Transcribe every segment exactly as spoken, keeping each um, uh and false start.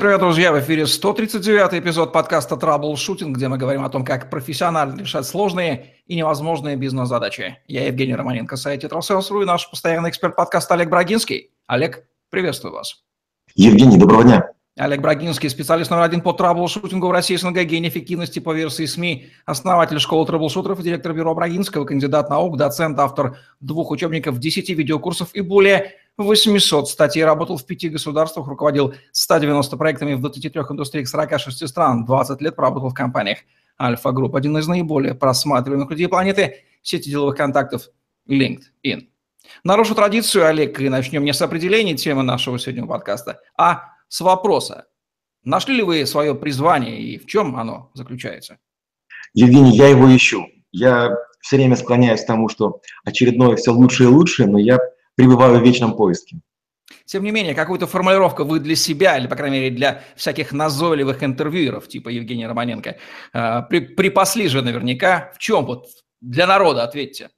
Привет, друзья! В эфире сто тридцать девятый эпизод подкаста «Траблшутинг», где мы говорим о том, как профессионально решать сложные и невозможные бизнес-задачи. Я Евгений Романенко, сайт Траблсейлс точка ру, и наш постоянный эксперт подкаста Олег Брагинский. Олег, приветствую вас. Евгений, доброго дня. Олег Брагинский, специалист номер один по траблшутингу в России, СНГ, гений эффективности по версии СМИ, основатель школы траблшутеров, директор бюро Брагинского, кандидат наук, доцент, автор двух учебников, десяти видеокурсов и более восьмисот статей, работал в пяти государствах, руководил ста девяноста проектами в двадцати трёх индустриях сорока шести стран, двадцать лет проработал в компаниях Альфа-Групп, один из наиболее просматриваемых людей планеты, сети деловых контактов LinkedIn. Нарушу традицию, Олег, и начнем не с определения темы нашего сегодняшнего подкаста, а с вопроса. Нашли ли вы свое призвание и в чем оно заключается? Евгений, я его ищу. Я все время склоняюсь к тому, что очередное все лучше и лучше, но я пребываю в вечном поиске. Тем не менее, какую-то формулировку вы для себя, или, по крайней мере, для всяких назойливых интервьюеров, типа Евгения Романенко, припасли же наверняка. В чем вот для народа, ответьте.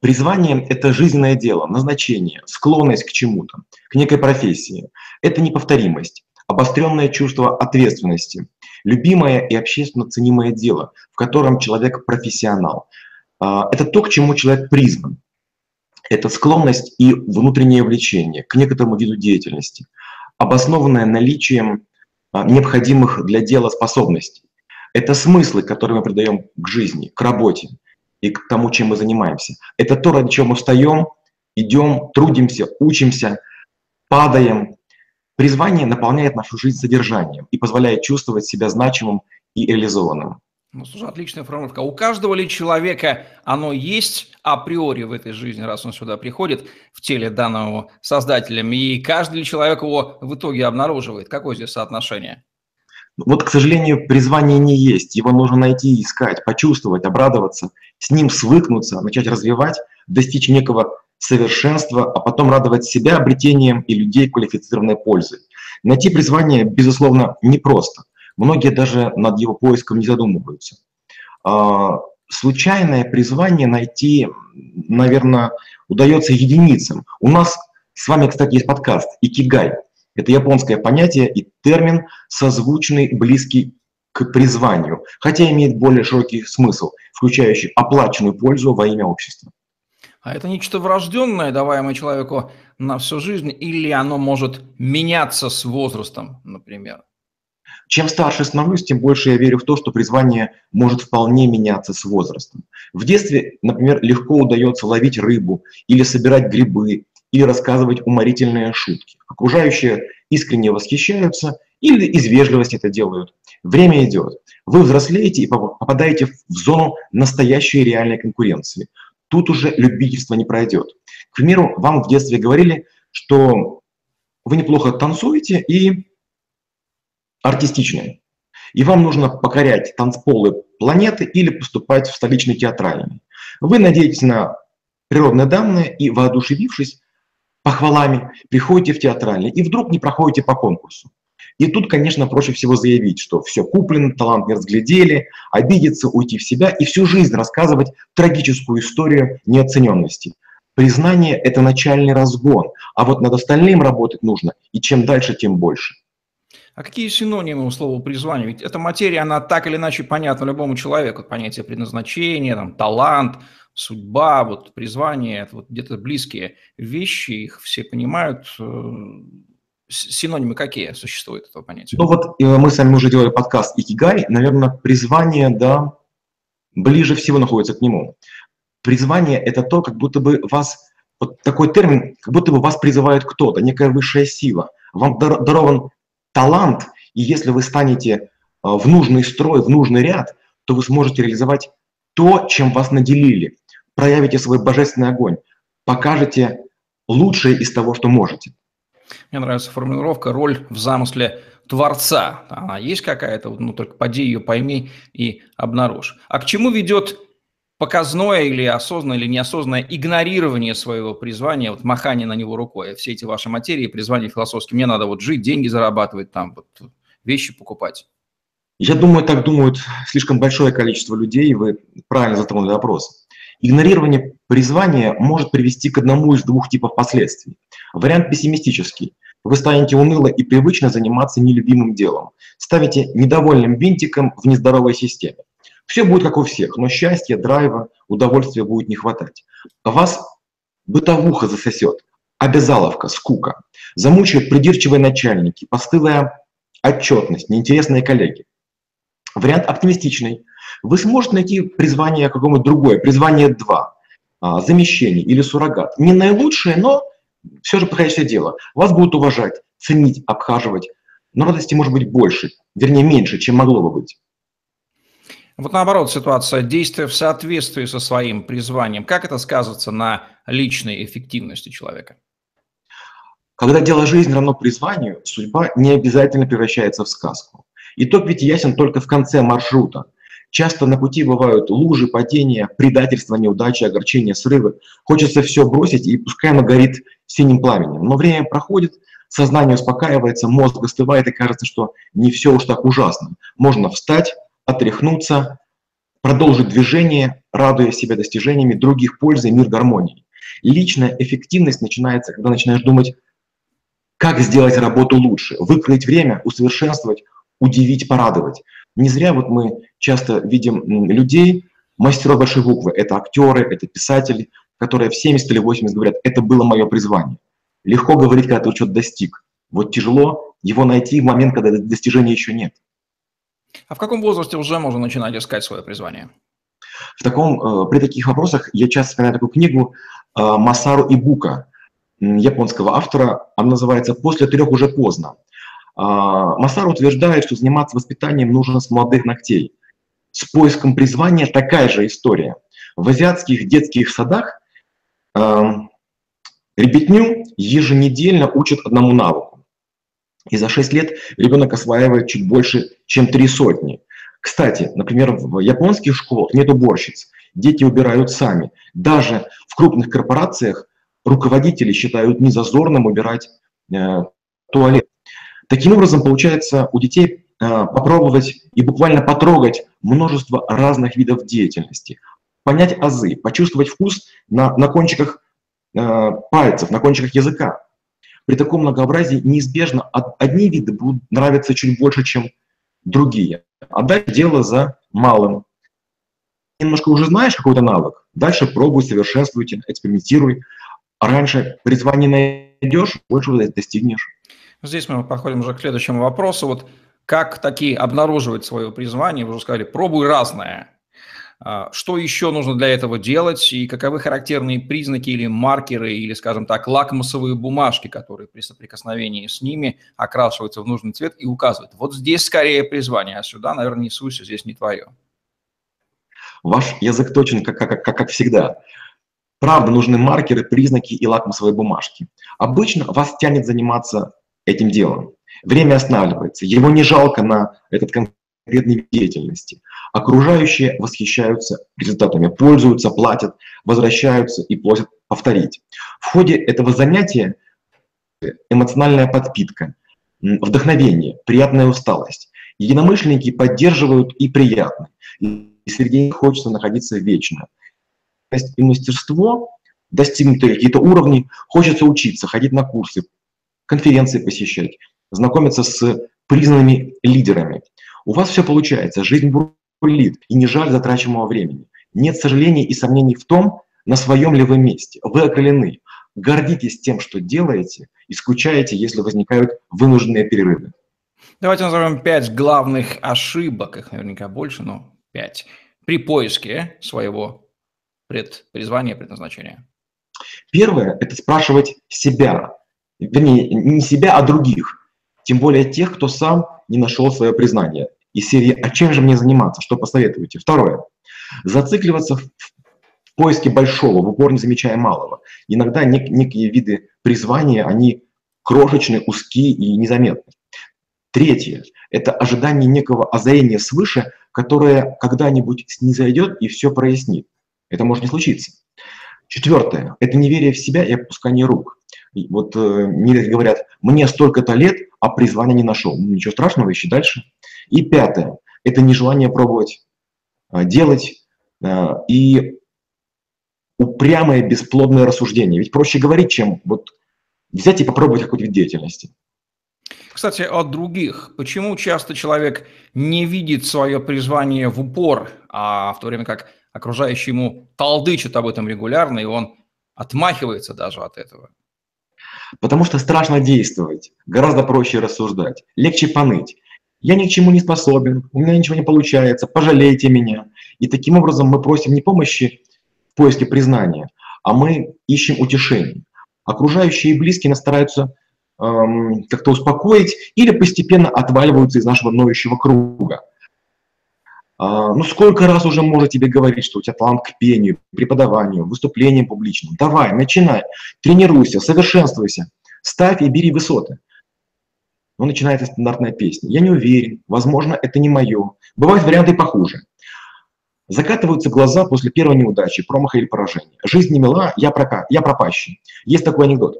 Призвание – это жизненное дело, назначение, склонность к чему-то, к некой профессии. Это неповторимость, обостренное чувство ответственности, любимое и общественно ценимое дело, в котором человек профессионал. Это то, к чему человек призван. Это склонность и внутреннее влечение к некоторому виду деятельности, обоснованное наличием необходимых для дела способностей. Это смыслы, которые мы придаем к жизни, к работе и к тому, чем мы занимаемся. Это то, ради чего мы встаем, идем, трудимся, учимся, падаем. Призвание наполняет нашу жизнь содержанием и позволяет чувствовать себя значимым и реализованным. Ну, слушай, отличная формулировка. У каждого ли человека оно есть априори в этой жизни, раз он сюда приходит, в теле данного создателем, и каждый ли человек его в итоге обнаруживает? Какое здесь соотношение? Вот, к сожалению, призвание не есть, его нужно найти, искать, почувствовать, обрадоваться, с ним свыкнуться, начать развивать, достичь некого совершенства, а потом радовать себя обретением и людей квалифицированной пользы. Найти призвание, безусловно, непросто. Многие даже над его поиском не задумываются. Случайное призвание найти, наверное, удается единицам. У нас с вами, кстати, есть подкаст «Икигай». Это японское понятие и термин, созвучный, близкий к призванию, хотя имеет более широкий смысл, включающий оплаченную пользу во имя общества. А это нечто врожденное, даваемое человеку на всю жизнь, или оно может меняться с возрастом, например? Чем старше становлюсь, тем больше я верю в то, что призвание может вполне меняться с возрастом. В детстве, например, легко удается ловить рыбу или собирать грибы, или рассказывать уморительные шутки. Окружающие искренне восхищаются или из вежливости это делают. Время идет. Вы взрослеете и попадаете в зону настоящей реальной конкуренции. Тут уже любительство не пройдет. К примеру, вам в детстве говорили, что вы неплохо танцуете и артистичны, и вам нужно покорять танцполы планеты или поступать в столичный театральный. Вы надеетесь на природные данные и, воодушевившись похвалами, приходите в театральный и вдруг не проходите по конкурсу. И тут, конечно, проще всего заявить, что все куплено, талант не разглядели, обидеться, уйти в себя и всю жизнь рассказывать трагическую историю неоцененности. Признание – это начальный разгон, а вот над остальным работать нужно, и чем дальше, тем больше. А какие синонимы у слова «призвание»? Ведь эта материя, она так или иначе понятна любому человеку. Понятие предназначения, там, талант, судьба, вот призвание – это вот где-то близкие вещи, их все понимают. Синонимы какие существуют этого понятия? Ну вот мы с вами уже делали подкаст «Икигай». Наверное, призвание, да, ближе всего находится к нему. Призвание – это то, как будто бы вас… Вот такой термин, как будто бы вас призывает кто-то, некая высшая сила. Вам дарован талант, и если вы станете в нужный строй, в нужный ряд, то вы сможете реализовать то, чем вас наделили. Проявите свой божественный огонь, покажете лучшее из того, что можете. Мне нравится формулировка «роль в замысле Творца». Она есть какая-то, ну только поди ее пойми и обнаружь. А к чему ведет показное или осознанное или неосознанное игнорирование своего призвания, вот махание на него рукой, все эти ваши материи, призвания философские, мне надо вот жить, деньги зарабатывать, там вот вещи покупать? Я думаю, так думают слишком большое количество людей, и вы правильно затронули вопрос. Игнорирование призвания может привести к одному из двух типов последствий. Вариант пессимистический. Вы станете уныло и привычно заниматься нелюбимым делом. Ставите недовольным винтиком в нездоровой системе. Все будет как у всех, но счастья, драйва, удовольствия будет не хватать. Вас бытовуха засосет, обязаловка, скука. Замучают придирчивые начальники, постылая отчетность, неинтересные коллеги. Вариант оптимистичный. Вы сможете найти призвание какое-нибудь другое, призвание два, замещение или суррогат. Не наилучшее, но все же подходящее дело. Вас будут уважать, ценить, обхаживать, но радости может быть больше, вернее меньше, чем могло бы быть. Вот наоборот ситуация, действия в соответствии со своим призванием. Как это сказывается на личной эффективности человека? Когда дело жизни равно призванию, судьба не обязательно превращается в сказку. Итог ведь ясен только в конце маршрута. Часто на пути бывают лужи, падения, предательства, неудачи, огорчения, срывы. Хочется все бросить, и пускай оно горит синим пламенем. Но время проходит, сознание успокаивается, мозг остывает, и кажется, что не все уж так ужасно. Можно встать, отряхнуться, продолжить движение, радуя себя достижениями других, пользой, мир гармонии. Личная эффективность начинается, когда начинаешь думать, как сделать работу лучше, выкроить время, усовершенствовать, удивить, порадовать. Не зря вот мы часто видим людей, мастеров большой буквы, это актеры, это писатели, которые в семьдесят или восемьдесят говорят, это было мое призвание. Легко говорить, когда ты что-то достиг. Вот тяжело его найти в момент, когда достижения еще нет. А в каком возрасте уже можно начинать искать свое призвание? В таком, при таких вопросах я часто вспоминаю такую книгу Масару Ибука, японского автора. Она называется «После трех уже поздно». Масару утверждает, что заниматься воспитанием нужно с молодых ногтей. С поиском призвания такая же история. В азиатских детских садах ребятню еженедельно учат одному навыку. И за шесть лет ребенок осваивает чуть больше, чем три сотни. Кстати, например, в японских школах нет уборщиц, дети убирают сами. Даже в крупных корпорациях руководители считают незазорным убирать э, туалет. Таким образом, получается у детей э, попробовать и буквально потрогать множество разных видов деятельности, понять азы, почувствовать вкус на, на кончиках э, пальцев, на кончиках языка. При таком многообразии неизбежно одни виды будут нравиться чуть больше, чем другие. А дальше дело за малым. Немножко уже знаешь какой-то навык, дальше пробуй, совершенствуй, экспериментируй. Раньше призвание найдешь, больше достигнешь. Здесь мы подходим уже к следующему вопросу. Вот как такие обнаруживать свое призвание? Вы уже сказали, пробуй разное. Что еще нужно для этого делать и каковы характерные признаки или маркеры, или, скажем так, лакмусовые бумажки, которые при соприкосновении с ними окрашиваются в нужный цвет и указывают. Вот здесь скорее призвание, а сюда, наверное, не сусь, здесь не твое. Ваш язык точен, как, как, как, как всегда. Правда, нужны маркеры, признаки и лакмусовые бумажки. Обычно вас тянет заниматься этим делом. Время останавливается, его не жалко на этот конкурс. Вредной деятельности. Окружающие восхищаются результатами, пользуются, платят, возвращаются и просят повторить. В ходе этого занятия эмоциональная подпитка, вдохновение, приятная усталость. Единомышленники поддерживают и приятно, и среди них хочется находиться вечно. И мастерство, достигнутые какие-то уровни, хочется учиться, ходить на курсы, конференции посещать, знакомиться с признанными лидерами. У вас все получается, жизнь бурлит, и не жаль затраченного времени. Нет сожалений и сомнений в том, на своем ли вы месте. Вы окрылены, гордитесь тем, что делаете, и скучаете, если возникают вынужденные перерывы. Давайте назовем пять главных ошибок, их наверняка больше, но пять, при поиске своего предпризвания, предназначения. Первое – это спрашивать себя, вернее, не себя, а других. Тем более тех, кто сам не нашел свое признание. Из серии «А чем же мне заниматься? Что посоветуете?» Второе. Зацикливаться в поиске большого, в упор не замечая малого. Иногда нек- некие виды призвания, они крошечные, узкие и незаметны. Третье. Это ожидание некого озарения свыше, которое когда-нибудь снизойдет и все прояснит. Это может не случиться. Четвертое. Это неверие в себя и опускание рук. Вот э, нередко говорят, мне столько-то лет, а призвания не нашел. Ну, ничего страшного, ищи дальше. И пятое – это нежелание пробовать, э, делать э, и упрямое бесплодное рассуждение. Ведь проще говорить, чем вот взять и попробовать какой-то вид деятельности. Кстати, от других. Почему часто человек не видит свое призвание в упор, а в то время как окружающие ему толдычат об этом регулярно, и он отмахивается даже от этого? Потому что страшно действовать, гораздо проще рассуждать, легче поныть. Я ни к чему не способен, у меня ничего не получается, пожалейте меня. И таким образом мы просим не помощи в поиске признания, а мы ищем утешение. Окружающие и близкие нас стараются эм, как-то успокоить или постепенно отваливаются из нашего ноющего круга. А, ну сколько раз уже можно тебе говорить, что у тебя талант к пению, преподаванию, выступлениям публичным. Давай, начинай, тренируйся, совершенствуйся, ставь и бери высоты. Но начинается стандартная песня. Я не уверен, возможно, это не мое. Бывают варианты похуже. Закатываются глаза после первой неудачи, промаха или поражения. Жизнь не мила, я, пропа я пропащий. Есть такой анекдот.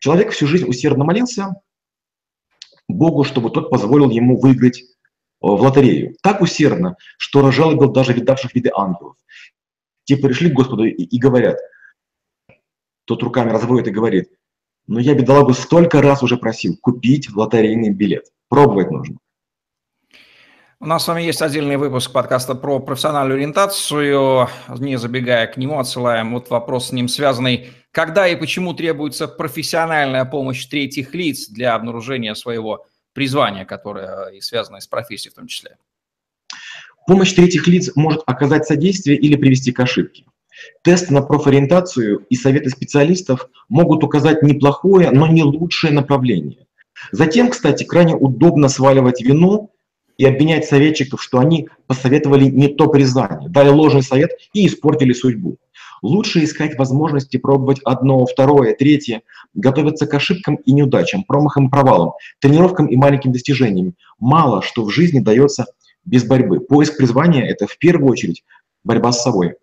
Человек всю жизнь усердно молился Богу, чтобы тот позволил ему выиграть в лотерею. Так усердно, что разжалобил даже видавших виды ангелов. Те пришли к Господу и, и говорят, тот руками разводит и говорит, но я, бедолагу, столько раз уже просил купить лотерейный билет. Пробовать нужно. У нас с вами есть отдельный выпуск подкаста про профессиональную ориентацию. Не забегая к нему, отсылаем вот вопрос с ним связанный. Когда и почему требуется профессиональная помощь третьих лиц для обнаружения своего призвания, которое и связано с профессией в том числе? Помощь третьих лиц может оказать содействие или привести к ошибке. Тесты на профориентацию и советы специалистов могут указать неплохое, но не лучшее направление. Затем, кстати, крайне удобно сваливать вину и обвинять советчиков, что они посоветовали не то признание, дали ложный совет и испортили судьбу. Лучше искать возможности пробовать одно, второе, третье, готовиться к ошибкам и неудачам, промахам и провалам, тренировкам и маленьким достижениям. Мало что в жизни дается без борьбы. Поиск призвания – это в первую очередь борьба с собой.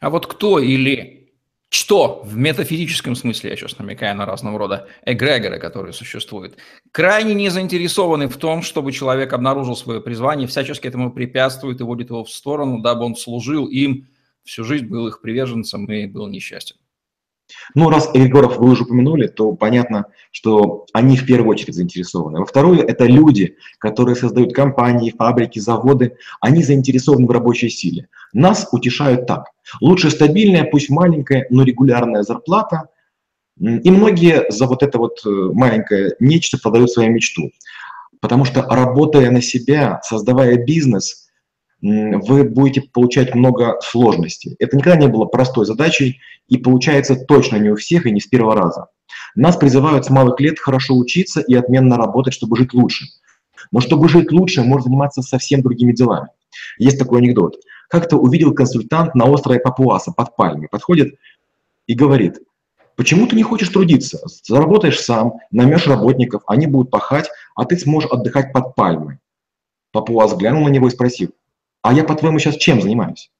А вот кто или что в метафизическом смысле, я сейчас намекаю на разного рода эгрегоры, которые существуют, крайне не заинтересованы в том, чтобы человек обнаружил свое призвание, всячески этому препятствует и водит его в сторону, дабы он служил им, всю жизнь был их приверженцем и был несчастен. Ну, раз эгрегоров вы уже упомянули, то понятно, что они в первую очередь заинтересованы. Во вторую, это люди, которые создают компании, фабрики, заводы. Они заинтересованы в рабочей силе. Нас утешают так. Лучше стабильная, пусть маленькая, но регулярная зарплата. И многие за вот это вот маленькое нечто продают свою мечту. Потому что, работая на себя, создавая бизнес, вы будете получать много сложностей. Это никогда не было простой задачей, и получается точно не у всех и не с первого раза. Нас призывают с малых лет хорошо учиться и отменно работать, чтобы жить лучше. Но чтобы жить лучше, можно заниматься совсем другими делами. Есть такой анекдот. Как-то увидел консультант на острове Папуаса под пальмой, подходит и говорит, почему ты не хочешь трудиться? Заработаешь сам, наймешь работников, они будут пахать, а ты сможешь отдыхать под пальмой. Папуас глянул на него и спросил, а я, по-твоему, сейчас чем занимаюсь?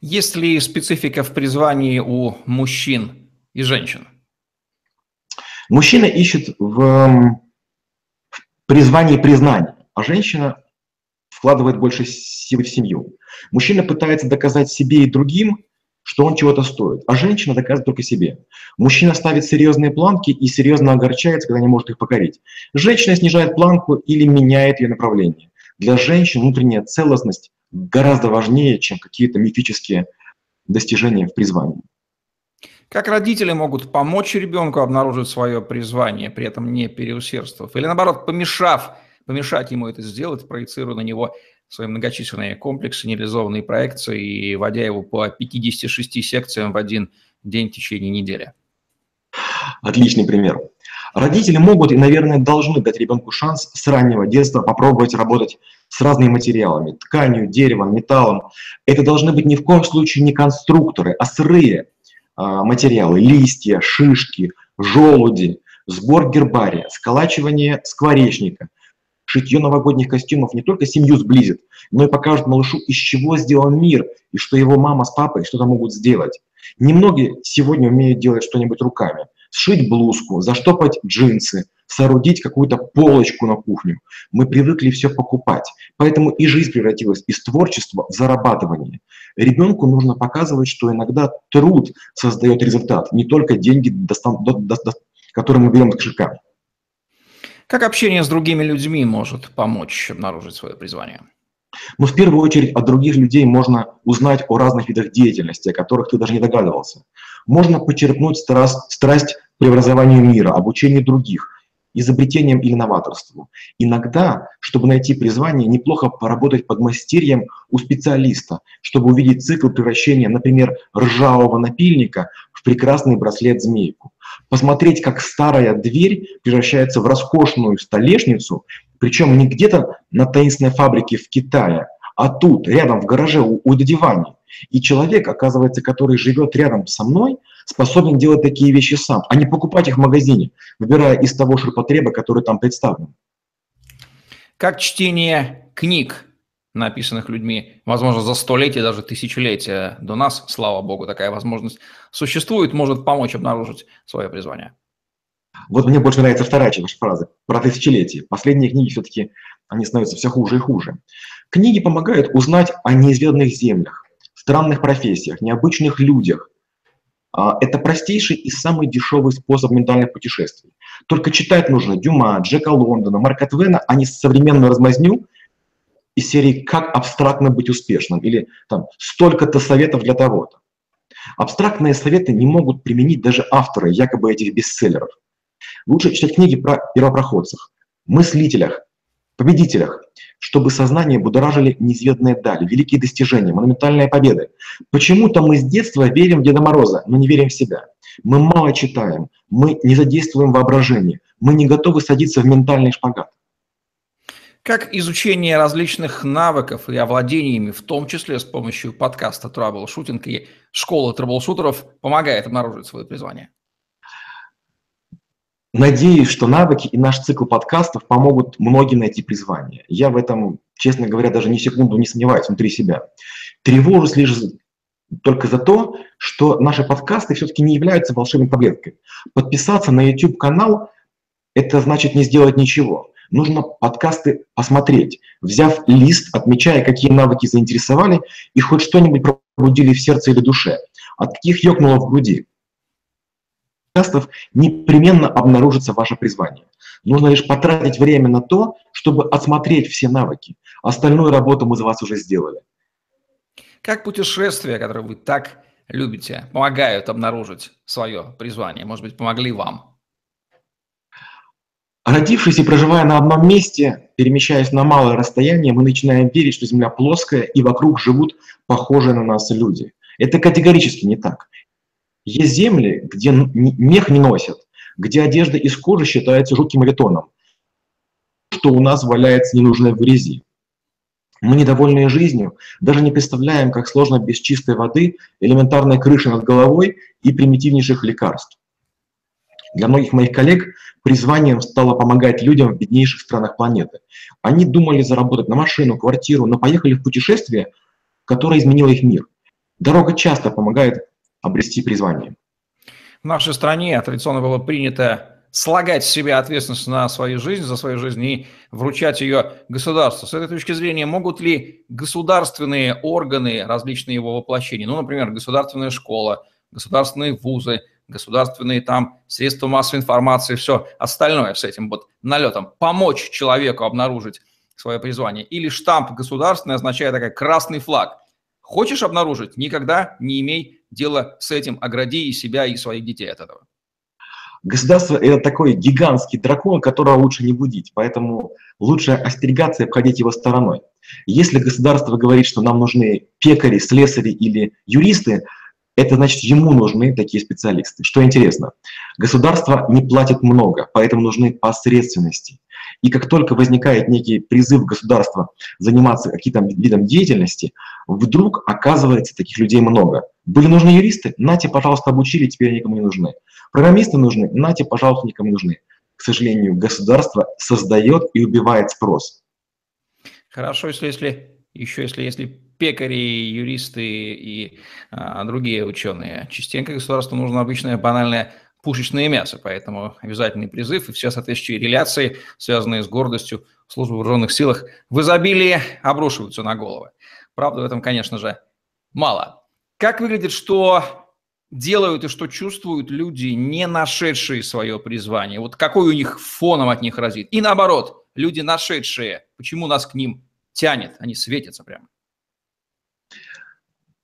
Есть ли специфика в призвании у мужчин и женщин? Мужчина ищет в, в призвании признания, а женщина вкладывает больше сил в семью. Мужчина пытается доказать себе и другим, что он чего-то стоит, а женщина доказывает только себе. Мужчина ставит серьезные планки и серьезно огорчается, когда не может их покорить. Женщина снижает планку или меняет ее направление. Для женщин внутренняя целостность гораздо важнее, чем какие-то мифические достижения в призвании. Как родители могут помочь ребенку обнаружить свое призвание, при этом не переусердствовав? Или наоборот, помешав, помешать ему это сделать, проецируя на него свои многочисленные комплексы, нереализованные проекции и вводя его по пятидесяти шести секциям в один день в течение недели? Отличный пример. Родители могут и, наверное, должны дать ребенку шанс с раннего детства попробовать работать с разными материалами – тканью, деревом, металлом. Это должны быть ни в коем случае не конструкторы, а сырые а, материалы – листья, шишки, желуди, сбор гербария, сколачивание скворечника. Шитье новогодних костюмов не только семью сблизит, но и покажет малышу, из чего сделан мир, и что его мама с папой что-то могут сделать. Немногие сегодня умеют делать что-нибудь руками. Сшить блузку, заштопать джинсы, соорудить какую-то полочку на кухню. Мы привыкли все покупать, поэтому и жизнь превратилась из творчества в зарабатывание. Ребенку нужно показывать, что иногда труд создает результат, не только деньги, которые мы берем на кошельках. Как общение с другими людьми может помочь обнаружить свое призвание? Ну, в первую очередь, от других людей можно узнать о разных видах деятельности, о которых ты даже не догадывался. Можно почерпнуть страсть, страсть к преобразованию мира, обучению других, изобретением или новаторству. Иногда, чтобы найти призвание, неплохо поработать под мастерьем у специалиста, чтобы увидеть цикл превращения, например, ржавого напильника в прекрасный браслет-змейку. Посмотреть, как старая дверь превращается в роскошную столешницу, причем не где-то на таинственной фабрике в Китае, а тут, рядом в гараже у, у дяди Вани. И человек, оказывается, который живет рядом со мной, способен делать такие вещи сам, а не покупать их в магазине, выбирая из того ширпотреба, который там представлен. Как чтение книг, написанных людьми, возможно, за столетия, даже тысячелетия до нас, слава богу, такая возможность существует, может помочь обнаружить свое призвание. Вот мне больше нравится вторая часть вашей фразы про тысячелетие. Последние книги все-таки, они становятся все хуже и хуже. Книги помогают узнать о неизведанных землях, странных профессиях, необычных людях. Это простейший и самый дешевый способ ментальных путешествий. Только читать нужно Дюма, Джека Лондона, Марка Твена, а не современную размазню из серии «Как абстрактно быть успешным» или там «Столько-то советов для того-то». Абстрактные советы не могут применить даже авторы якобы этих бестселлеров. Лучше читать книги про первопроходцев, мыслителях, победителях, чтобы сознание будоражили неизведанные дали, великие достижения, монументальные победы. Почему-то мы с детства верим в Деда Мороза, но не верим в себя. Мы мало читаем, мы не задействуем воображение, мы не готовы садиться в ментальный шпагат. Как изучение различных навыков и овладениями, в том числе с помощью подкаста «Траблшутинг» и «Школы траблшутеров», помогает обнаружить свое призвание? Надеюсь, что навыки и наш цикл подкастов помогут многим найти призвание. Я в этом, честно говоря, даже ни секунду не сомневаюсь внутри себя. Тревожусь лишь только за то, что наши подкасты все-таки не являются волшебной таблеткой. Подписаться на YouTube-канал – это значит не сделать ничего. Нужно подкасты посмотреть, взяв лист, отмечая, какие навыки заинтересовали, и хоть что-нибудь пробудили в сердце или душе, от каких ёкнуло в груди. Подкастов непременно обнаружится ваше призвание. Нужно лишь потратить время на то, чтобы отсмотреть все навыки. Остальную работу мы за вас уже сделали. Как путешествия, которые вы так любите, помогают обнаружить свое призвание? Может быть, помогли вам? Родившись и проживая на одном месте, перемещаясь на малое расстояние, мы начинаем верить, что Земля плоская и вокруг живут похожие на нас люди. Это категорически не так. Есть земли, где мех не носят, где одежда из кожи считается жутким ретоном, что у нас валяется ненужное в грязи. Мы, недовольные жизнью, даже не представляем, как сложно без чистой воды, элементарной крыши над головой и примитивнейших лекарств. Для многих моих коллег призванием стало помогать людям в беднейших странах планеты. Они думали заработать на машину, квартиру, но поехали в путешествие, которое изменило их мир. Дорога часто помогает обрести призвание. В нашей стране традиционно было принято слагать с себя ответственность на свою жизнь, за свою жизнь и вручать ее государству. С этой точки зрения, могут ли государственные органы, различные его воплощения, ну, например, государственная школа, государственные вузы, государственные там средства массовой информации, все остальное с этим вот налетом, помочь человеку обнаружить свое призвание? Или штамп государственный означает такой красный флаг? Хочешь обнаружить? Никогда не имей дела с этим, огради и себя, и своих детей от этого. Государство – это такой гигантский дракон, которого лучше не будить, поэтому лучше остерегаться и обходить его стороной. Если государство говорит, что нам нужны пекари, слесари или юристы, это значит, ему нужны такие специалисты. Что интересно, государство не платит много, поэтому нужны посредственности. И как только возникает некий призыв государства заниматься каким-то видом деятельности, вдруг оказывается таких людей много. Были нужны юристы? Нате, пожалуйста, обучили, теперь никому не нужны. Программисты нужны? Нате, пожалуйста, никому не нужны. К сожалению, государство создает и убивает спрос. Хорошо, если, если еще если, если пекари, юристы и а, другие ученые. Частенько государству нужно обычное банальное пушечное мясо, поэтому обязательный призыв и все соответствующие реляции, связанные с гордостью службы в вооруженных силах, в изобилии обрушиваются на головы. Правда, в этом, конечно же, мало. Как выглядит, что делают и что чувствуют люди, не нашедшие свое призвание? Вот какой у них фоном от них разит? И наоборот, люди нашедшие, почему нас к ним тянет? Они светятся прямо.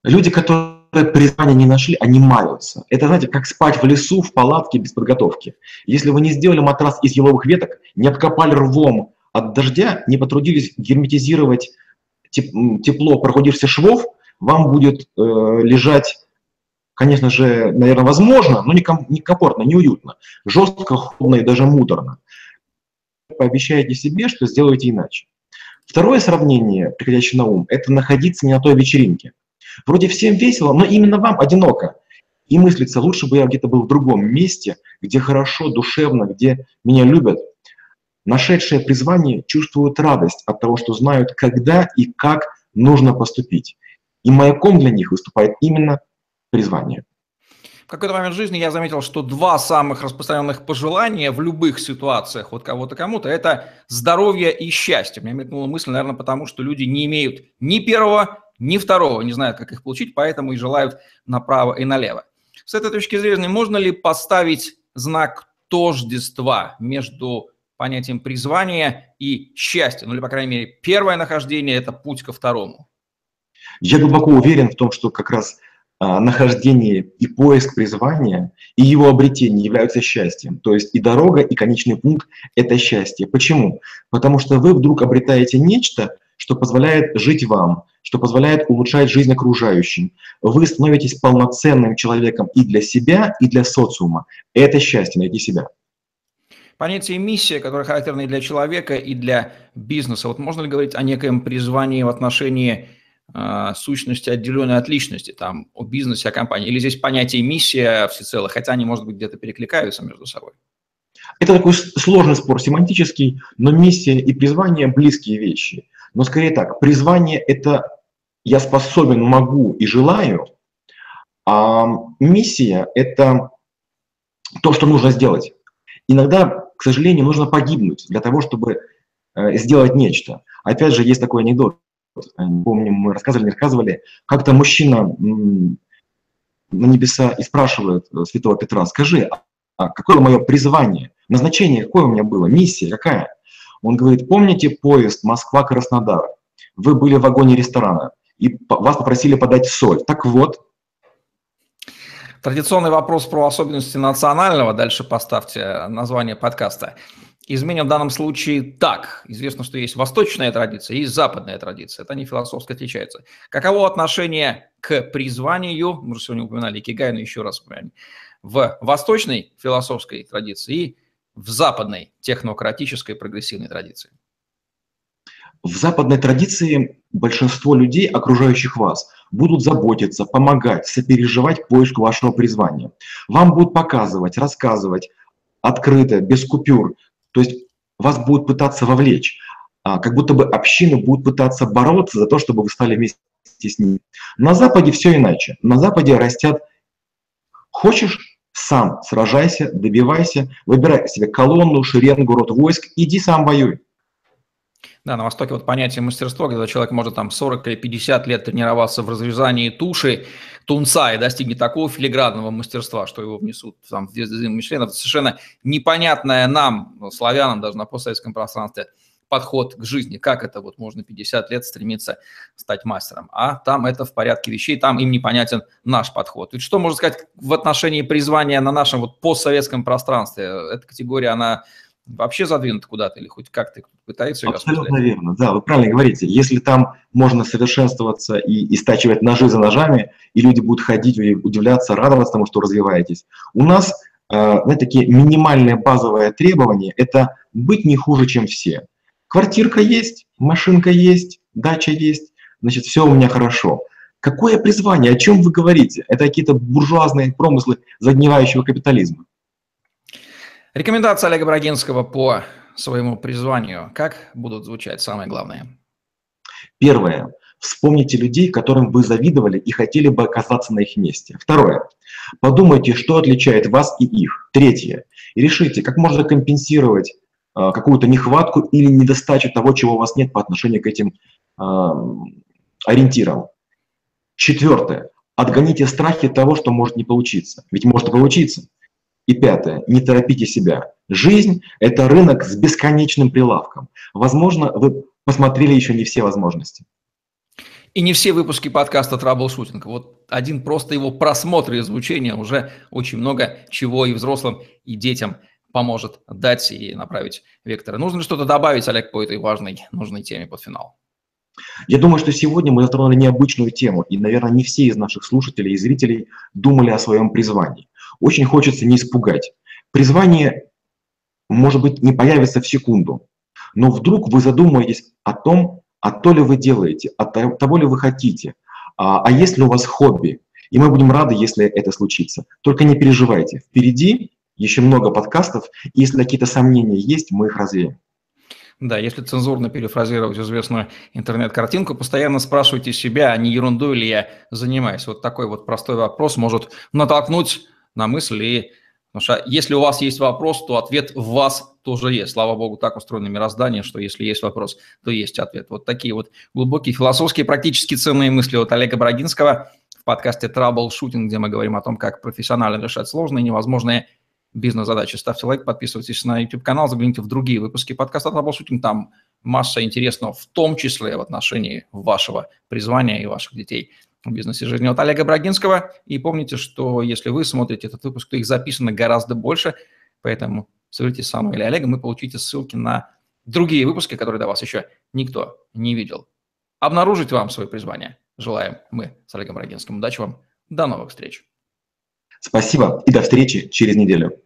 Люди, которые призвание не нашли, они маются. Это, знаете, как спать в лесу, в палатке без подготовки. Если вы не сделали матрас из еловых веток, не откопали рвом от дождя, не потрудились герметизировать тепло прохудившихся швов, вам будет э, лежать, конечно же, наверное, возможно, но некомфортно, неуютно, жестко, холодно и даже муторно. Пообещайте себе, что сделаете иначе. Второе сравнение, приходящее на ум, это находиться не на той вечеринке. Вроде всем весело, но именно вам одиноко. И мыслится, лучше бы я где-то был в другом месте, где хорошо, душевно, где меня любят. Нашедшие призвание чувствуют радость от того, что знают, когда и как нужно поступить. И маяком для них выступает именно призвание. В какой-то момент жизни я заметил, что два самых распространенных пожелания в любых ситуациях от кого-то кому-то – это здоровье и счастье. Мне мелькнула мысль, наверное, потому что люди не имеют ни первого, ни второго, не знают, как их получить, поэтому и желают направо и налево. С этой точки зрения, можно ли поставить знак тождества между понятием призвания и счастья? Ну или, по крайней мере, первое нахождение – это путь ко второму. Я глубоко уверен в том, что как раз а, нахождение и поиск призвания, и его обретение являются счастьем. То есть и дорога, и конечный пункт – это счастье. Почему? Потому что вы вдруг обретаете нечто, что позволяет жить вам, что позволяет улучшать жизнь окружающим. Вы становитесь полноценным человеком и для себя, и для социума. Это счастье, найти себя. Понятие миссия, которая характерна и для человека, и для бизнеса. Вот можно ли говорить о некоем призвании в отношении э, сущности, отделенной от личности, там, о бизнесе, о компании? Или здесь понятие миссия всецело, хотя они, может быть, где-то перекликаются между собой? Это такой сложный спор семантический, но миссия и призвание – близкие вещи. Но скорее так, призвание – это я способен, могу и желаю, а миссия – это то, что нужно сделать. Иногда, к сожалению, нужно погибнуть для того, чтобы сделать нечто. Опять же, есть такой анекдот, помню, мы рассказывали, не рассказывали, как-то мужчина на небеса и спрашивает святого Петра: скажи, а какое мое призвание, назначение, какое у меня было, миссия какая? Он говорит: помните поезд Москва-Краснодар? Вы были в вагоне ресторана, и вас попросили подать соль. Так вот. Традиционный вопрос про особенности национального. Дальше поставьте название подкаста. Изменим в данном случае так. Известно, что есть восточная традиция, есть западная традиция. Это они философски отличаются. Каково отношение к призванию? Мы же сегодня упоминали икигай, но еще раз упоминали. В восточной философской традиции и в западной технократической прогрессивной традиции? В западной традиции большинство людей, окружающих вас, будут заботиться, помогать, сопереживать поиску вашего призвания. Вам будут показывать, рассказывать открыто, без купюр. То есть вас будут пытаться вовлечь, как будто бы общины будут пытаться бороться за то, чтобы вы стали вместе с ними. На Западе все иначе. На Западе растят «хочешь — сам сражайся, добивайся, выбирай себе колонну, шеренгу, род войск, иди сам воюй». Да, на Востоке вот понятие мастерства, когда человек может там сорок или пятьдесят лет тренироваться в разрезании туши, тунца, и достигнет такого филигранного мастерства, что его внесут там, в звезды Мишлена. Это совершенно непонятное нам, славянам, даже на постсоветском пространстве, подход к жизни. Как это вот можно пятьдесят лет стремиться стать мастером? А там это в порядке вещей, там им непонятен наш подход. Ведь что можно сказать в отношении призвания на нашем вот постсоветском пространстве? Эта категория, она вообще задвинута куда-то или хоть как-то пытается ее осуществлять? Абсолютно верно, да, вы правильно говорите. Если там можно совершенствоваться и истачивать ножи за ножами, и люди будут ходить, удивляться, радоваться тому, что развиваетесь. У нас, знаете, такие минимальные базовые требования – это быть не хуже, чем все. Квартирка есть, машинка есть, дача есть, значит, все у меня хорошо. Какое призвание, о чем вы говорите? Это какие-то буржуазные промыслы загнивающего капитализма. Рекомендация Олега Брагинского по своему призванию. Как будут звучать самое главное? Первое. Вспомните людей, которым вы завидовали и хотели бы оказаться на их месте. Второе. Подумайте, что отличает вас и их. Третье. Решите, как можно компенсировать какую-то нехватку или недостачу того, чего у вас нет по отношению к этим э, ориентирам. Четвертое. Отгоните страхи того, что может не получиться. Ведь может получиться. И пятое. Не торопите себя. Жизнь – это рынок с бесконечным прилавком. Возможно, вы посмотрели еще не все возможности. И не все выпуски подкаста «Траблшутинг». Вот один просто его просмотр и звучание уже очень много чего и взрослым, и детям поможет дать и направить векторы. Нужно ли что-то добавить, Олег, по этой важной, нужной теме под финал? Я думаю, что сегодня мы затронули необычную тему, и, наверное, не все из наших слушателей и зрителей думали о своем призвании. Очень хочется не испугать. Призвание, может быть, не появится в секунду, но вдруг вы задумаетесь о том, а то ли вы делаете, а того ли вы хотите, а, а есть ли у вас хобби, и мы будем рады, если это случится. Только не переживайте, впереди еще много подкастов, и если какие-то сомнения есть, мы их развеем. Да, если цензурно перефразировать известную интернет-картинку, постоянно спрашивайте себя, а не ерундой ли я занимаюсь. Вот такой вот простой вопрос может натолкнуть на мысли. Потому что если у вас есть вопрос, то ответ в вас тоже есть. Слава богу, так устроено мироздание, что если есть вопрос, то есть ответ. Вот такие вот глубокие философские, практически ценные мысли от Олега Брагинского в подкасте «Траблшутинг», где мы говорим о том, как профессионально решать сложные, невозможные бизнес-задачи. Ставьте лайк, подписывайтесь на YouTube-канал, загляните в другие выпуски подкаста «Траблшутинг». Там масса интересного, в том числе в отношении вашего призвания и ваших детей в бизнесе жизни от Олега Брагинского. И помните, что если вы смотрите этот выпуск, то их записано гораздо больше, поэтому соберитесь со мной или Олегом и получите ссылки на другие выпуски, которые до вас еще никто не видел. Обнаружить вам свое призвание желаем мы с Олегом Брагинским. Удачи вам, до новых встреч. Спасибо и до встречи через неделю.